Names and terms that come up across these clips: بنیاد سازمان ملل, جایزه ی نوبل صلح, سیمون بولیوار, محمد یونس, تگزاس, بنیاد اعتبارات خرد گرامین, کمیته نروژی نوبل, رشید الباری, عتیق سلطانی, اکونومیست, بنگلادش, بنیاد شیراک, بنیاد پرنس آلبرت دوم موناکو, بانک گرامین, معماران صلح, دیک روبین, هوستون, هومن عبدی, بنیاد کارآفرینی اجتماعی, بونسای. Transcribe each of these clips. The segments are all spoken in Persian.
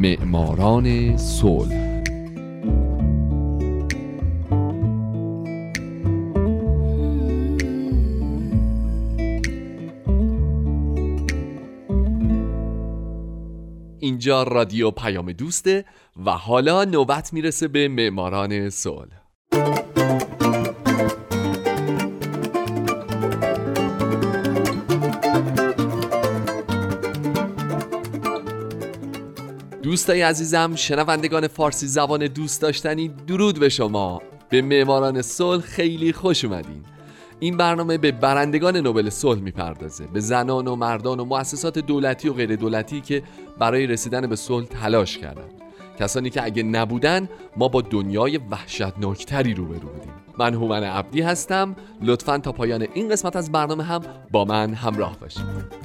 معماران صلح. اینجا رادیو پیام دوسته و حالا نوبت میرسه به معماران صلح. دوستای عزیزم، شنوندگان فارسی زبان دوست داشتنی، درود به شما. به معماران صلح خیلی خوش اومدین. این برنامه به برندگان نوبل صلح میپردازه، به زنان و مردان و مؤسسات دولتی و غیر دولتی که برای رسیدن به صلح تلاش کردن، کسانی که اگه نبودن ما با دنیای وحشتناکتری روبرو بودیم. من هومن عبدی هستم. لطفاً تا پایان این قسمت از برنامه هم با من همراه باشید.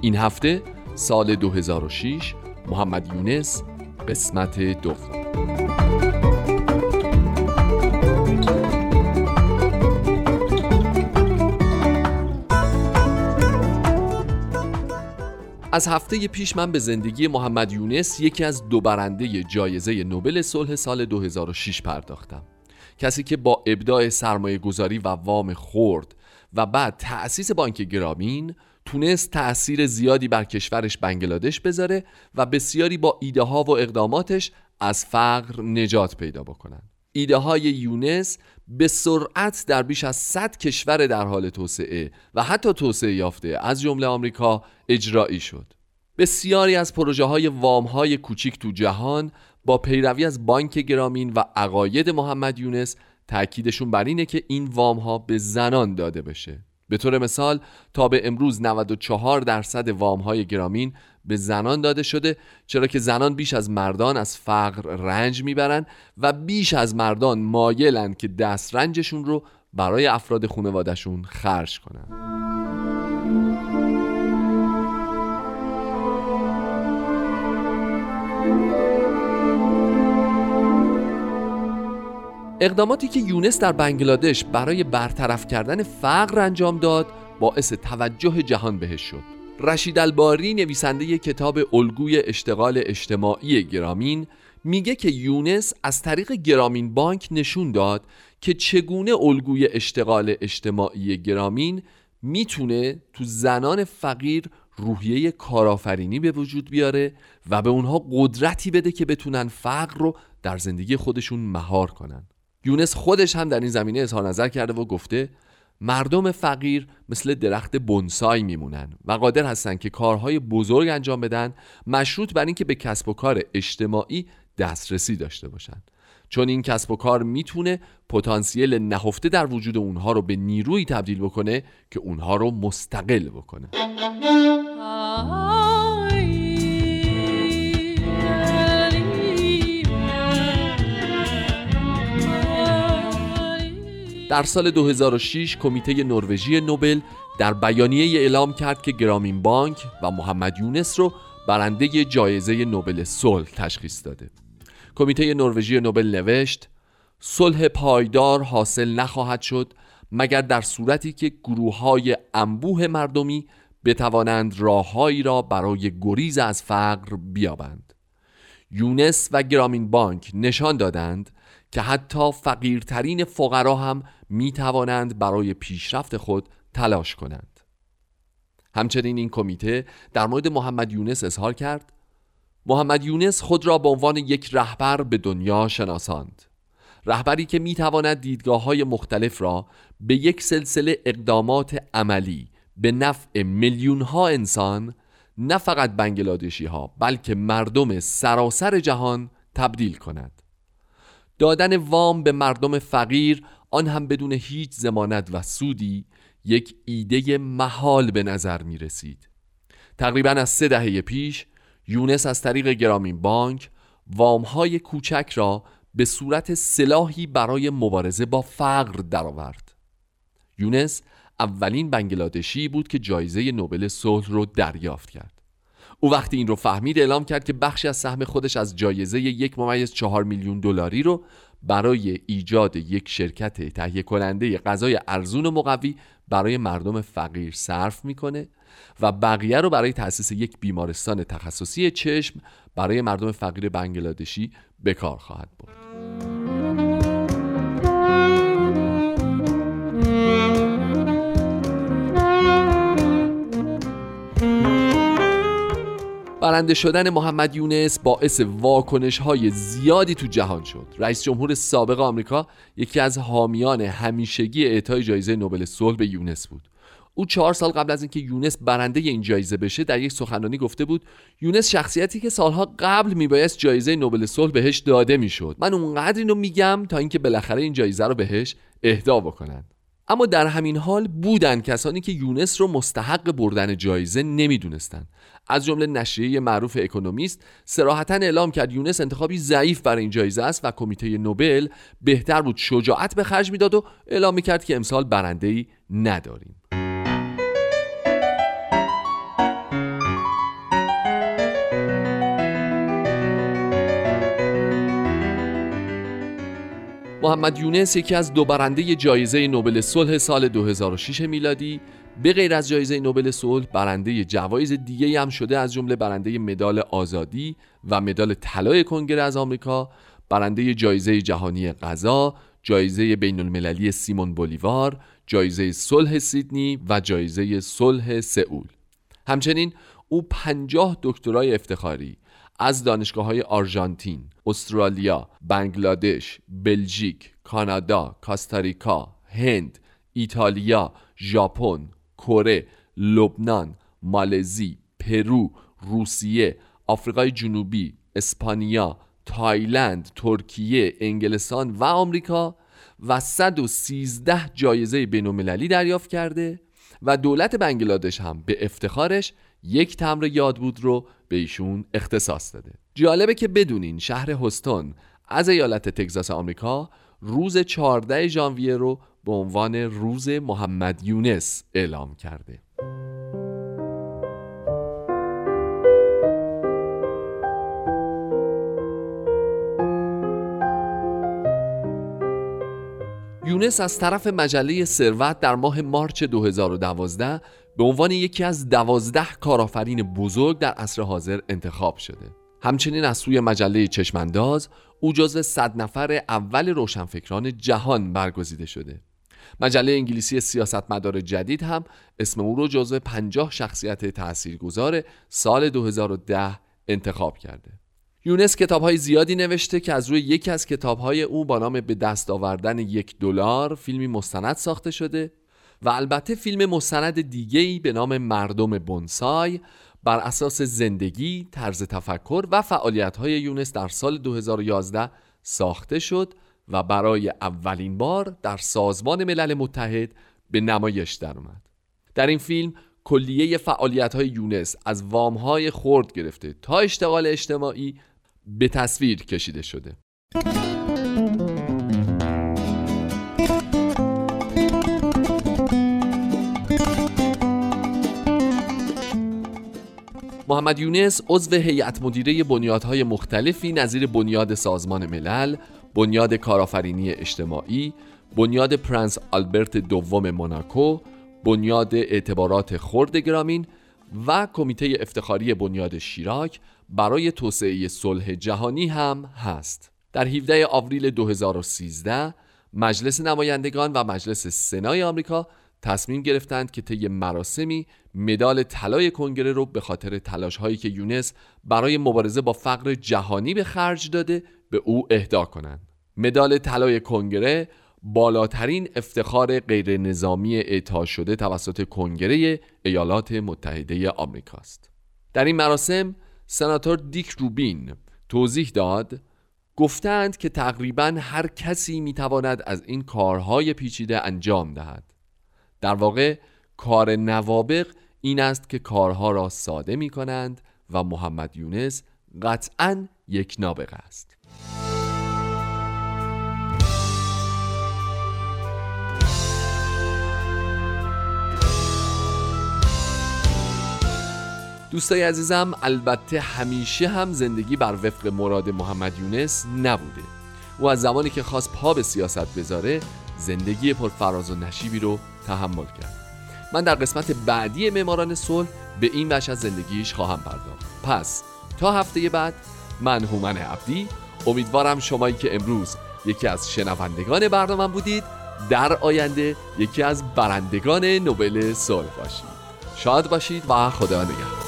این هفته سال 2006، محمد یونس، قسمت دوم. از هفته پیش من به زندگی محمد یونس، یکی از دو برنده جایزه نوبل صلح سال 2006 پرداختم. کسی که با ابداع سرمایه‌گذاری و وام خرد و بعد تأسیس بانک گرامین تونست تأثیر زیادی بر کشورش بنگلادش بذاره و بسیاری با ایده ها و اقداماتش از فقر نجات پیدا بکنن. ایده های یونس به سرعت در بیش از 100 کشور در حال توسعه و حتی توسعه یافته از جمله آمریکا اجرایی شد. بسیاری از پروژه های وام های کوچیک تو جهان با پیروی از بانک گرامین و عقاید محمد یونس تأکیدشون بر اینه که این وام ها به زنان داده بشه. به طور مثال تا به امروز 94% وام‌های گرامین به زنان داده شده، چرا که زنان بیش از مردان از فقر رنج میبرن و بیش از مردان مایلن که دست رنجشون رو برای افراد خانواده‌شون خرج کنن. اقداماتی که یونس در بنگلادش برای برطرف کردن فقر انجام داد باعث توجه جهان بهش شد. رشید الباری، نویسنده کتاب الگوی اشتغال اجتماعی گرامین، میگه که یونس از طریق گرامین بانک نشون داد که چگونه الگوی اشتغال اجتماعی گرامین میتونه تو زنان فقیر روحیه کارآفرینی به وجود بیاره و به اونها قدرتی بده که بتونن فقر رو در زندگی خودشون مهار کنن. یونس خودش هم در این زمینه اظهار نظر کرده و گفته مردم فقیر مثل درخت بونسای میمونن و قادر هستن که کارهای بزرگ انجام بدن، مشروط بر این که به کسب و کار اجتماعی دسترسی داشته باشن، چون این کسب و کار میتونه پتانسیل نهفته در وجود اونها رو به نیرویی تبدیل بکنه که اونها رو مستقل بکنه. در سال 2006 کمیته نروژی نوبل در بیانیه اعلام کرد که گرامین بانک و محمد یونس رو برنده جایزه نوبل صلح تشخیص داده. کمیته نروژی نوبل نوشت: صلح پایدار حاصل نخواهد شد مگر در صورتی که گروه‌های انبوه مردمی بتوانند راه‌هایی را برای گریز از فقر بیابند. یونس و گرامین بانک نشان دادند که حتی فقیرترین فقرا هم می توانند برای پیشرفت خود تلاش کنند. همچنین این کمیته در مورد محمد یونس اظهار کرد: محمد یونس خود را به عنوان یک رهبر به دنیا شناساند، رهبری که می تواند دیدگاه‌های مختلف را به یک سلسله اقدامات عملی به نفع میلیون‌ها انسان، نه فقط بنگلادشی‌ها بلکه مردم سراسر جهان تبدیل کند. دادن وام به مردم فقیر، آن هم بدون هیچ ضمانت و سودی، یک ایده محال به نظر می رسید. تقریباً از 3 دهه پیش یونس از طریق گرامین بانک وام‌های کوچک را به صورت سلاحی برای مبارزه با فقر درآورد. یونس اولین بنگلادشی بود که جایزه نوبل صلح را دریافت کرد. او وقتی این رو فهمید اعلام کرد که بخشی از سهم خودش از جایزه 1.4 میلیون دلاری رو برای ایجاد یک شرکت تهیه کننده غذای ارزون و مقوی برای مردم فقیر صرف میکنه و بقیه رو برای تأسیس یک بیمارستان تخصصی چشم برای مردم فقیر بنگلادشی به کار خواهد برد. برنده شدن محمد یونس باعث واکنش‌های زیادی تو جهان شد. رئیس جمهور سابق آمریکا یکی از حامیان همیشگی اعطای جایزه نوبل صلح به یونس بود. او 4 سال قبل از اینکه یونس برنده این جایزه بشه در یک سخنرانی گفته بود یونس شخصیتی که سالها قبل میبایست جایزه نوبل صلح بهش داده میشد. من اونقدر اینو میگم تا اینکه بالاخره این جایزه رو بهش اهدا بکنن. اما در همین حال بودن کسانی که یونس رو مستحق بردن جایزه نمیدونستن. از جمله نشریه معروف اکونومیست صراحتاً اعلام کرد یونس انتخابی ضعیف برای این جایزه است و کمیته نوبل بهتر بود شجاعت به خرج میداد و اعلام میکرد که امسال برنده‌ای نداریم. محمد یونس یکی از 2 برنده جایزه نوبل صلح سال 2006 میلادی، به غیر از جایزه نوبل صلح برنده جوایز دیگه هم شده، از جمله برنده مدال آزادی و مدال طلای کنگره از آمریکا، برنده جایزه جهانی غذا، جایزه بین المللی سیمون بولیوار، جایزه صلح سیدنی و جایزه صلح سئول. همچنین او 50 دکترای افتخاری از دانشگاه‌های آرژانتین، استرالیا، بنگلادش، بلژیک، کانادا، کاستاریکا، هند، ایتالیا، ژاپن، کره، لبنان، مالزی، پرو، روسیه، آفریقای جنوبی، اسپانیا، تایلند، ترکیه، انگلستان و آمریکا و 113 جایزه بین‌المللی دریافت کرده و دولت بنگلادش هم به افتخارش 1 تمر یادبود رو به ایشون اختصاص داده. جالبه که بدونین شهر هوستون از ایالت تگزاس آمریکا روز 14 ژانویه رو به عنوان روز محمد یونس اعلام کرده. یونس از طرف مجله ثروت در ماه مارس 2012 به عنوان یکی از 12 کارآفرین بزرگ در عصر حاضر انتخاب شده. همچنین از سوی مجله چشمانداز او جزو 100 نفر اول روشنفکران جهان برگزیده شده. مجله انگلیسی سیاستمدار جدید هم اسم او را جزو 50 شخصیت تاثیرگذار سال 2010 انتخاب کرده. یونس کتاب‌های زیادی نوشته که از روی یکی از کتاب‌های او با نام به دست آوردن $1 فیلمی مستند ساخته شده و البته فیلم مستند دیگه‌ای به نام مردم بونسای بر اساس زندگی، طرز تفکر و فعالیت‌های یونس در سال 2011 ساخته شد و برای اولین بار در سازمان ملل متحد به نمایش درآمد. در این فیلم کلیه فعالیت‌های یونس از وام‌های خرد گرفته تا اشتغال اجتماعی به تصویر کشیده شده. محمد یونس عضو هیئت مدیره بنیادهای مختلفی نظیر بنیاد سازمان ملل، بنیاد کارآفرینی اجتماعی، بنیاد پرنس آلبرت دوم موناکو، بنیاد اعتبارات خرد گرامین و کمیته افتخاری بنیاد شیراک برای توسعه صلح جهانی هم هست. در 17 آوریل 2013 مجلس نمایندگان و مجلس سنای آمریکا تصمیم گرفتند که طی مراسمی مدال طلای کنگره رو به خاطر تلاش‌هایی که یونس برای مبارزه با فقر جهانی به خرج داده به او اهدا کنند. مدال طلای کنگره بالاترین افتخار غیر نظامی اعطا شده توسط کنگره ایالات متحده آمریکا است. در این مراسم سناتور دیک روبین توضیح داد گفتند که تقریباً هر کسی میتواند از این کارهای پیچیده انجام دهد. در واقع کار نوابق این است که کارها را ساده می کنند و محمد یونس قطعاً یک نابغه است. دوستای عزیزم، البته همیشه هم زندگی بر وفق مراد محمد یونس نبوده. او از زمانی که خواست پا به سیاست بذاره، زندگی پر فراز و نشیبی رو تحمل کرد. من در قسمت بعدی معماران صلح به این بخش از زندگیش خواهم پرداخت. پس تا هفته بعد، من هومن عبدی، امیدوارم شمایی که امروز یکی از شنوندگان برنامه بودید، در آینده یکی از برندگان نوبل صلح باشید. شاد باشید و خدا نگهدار.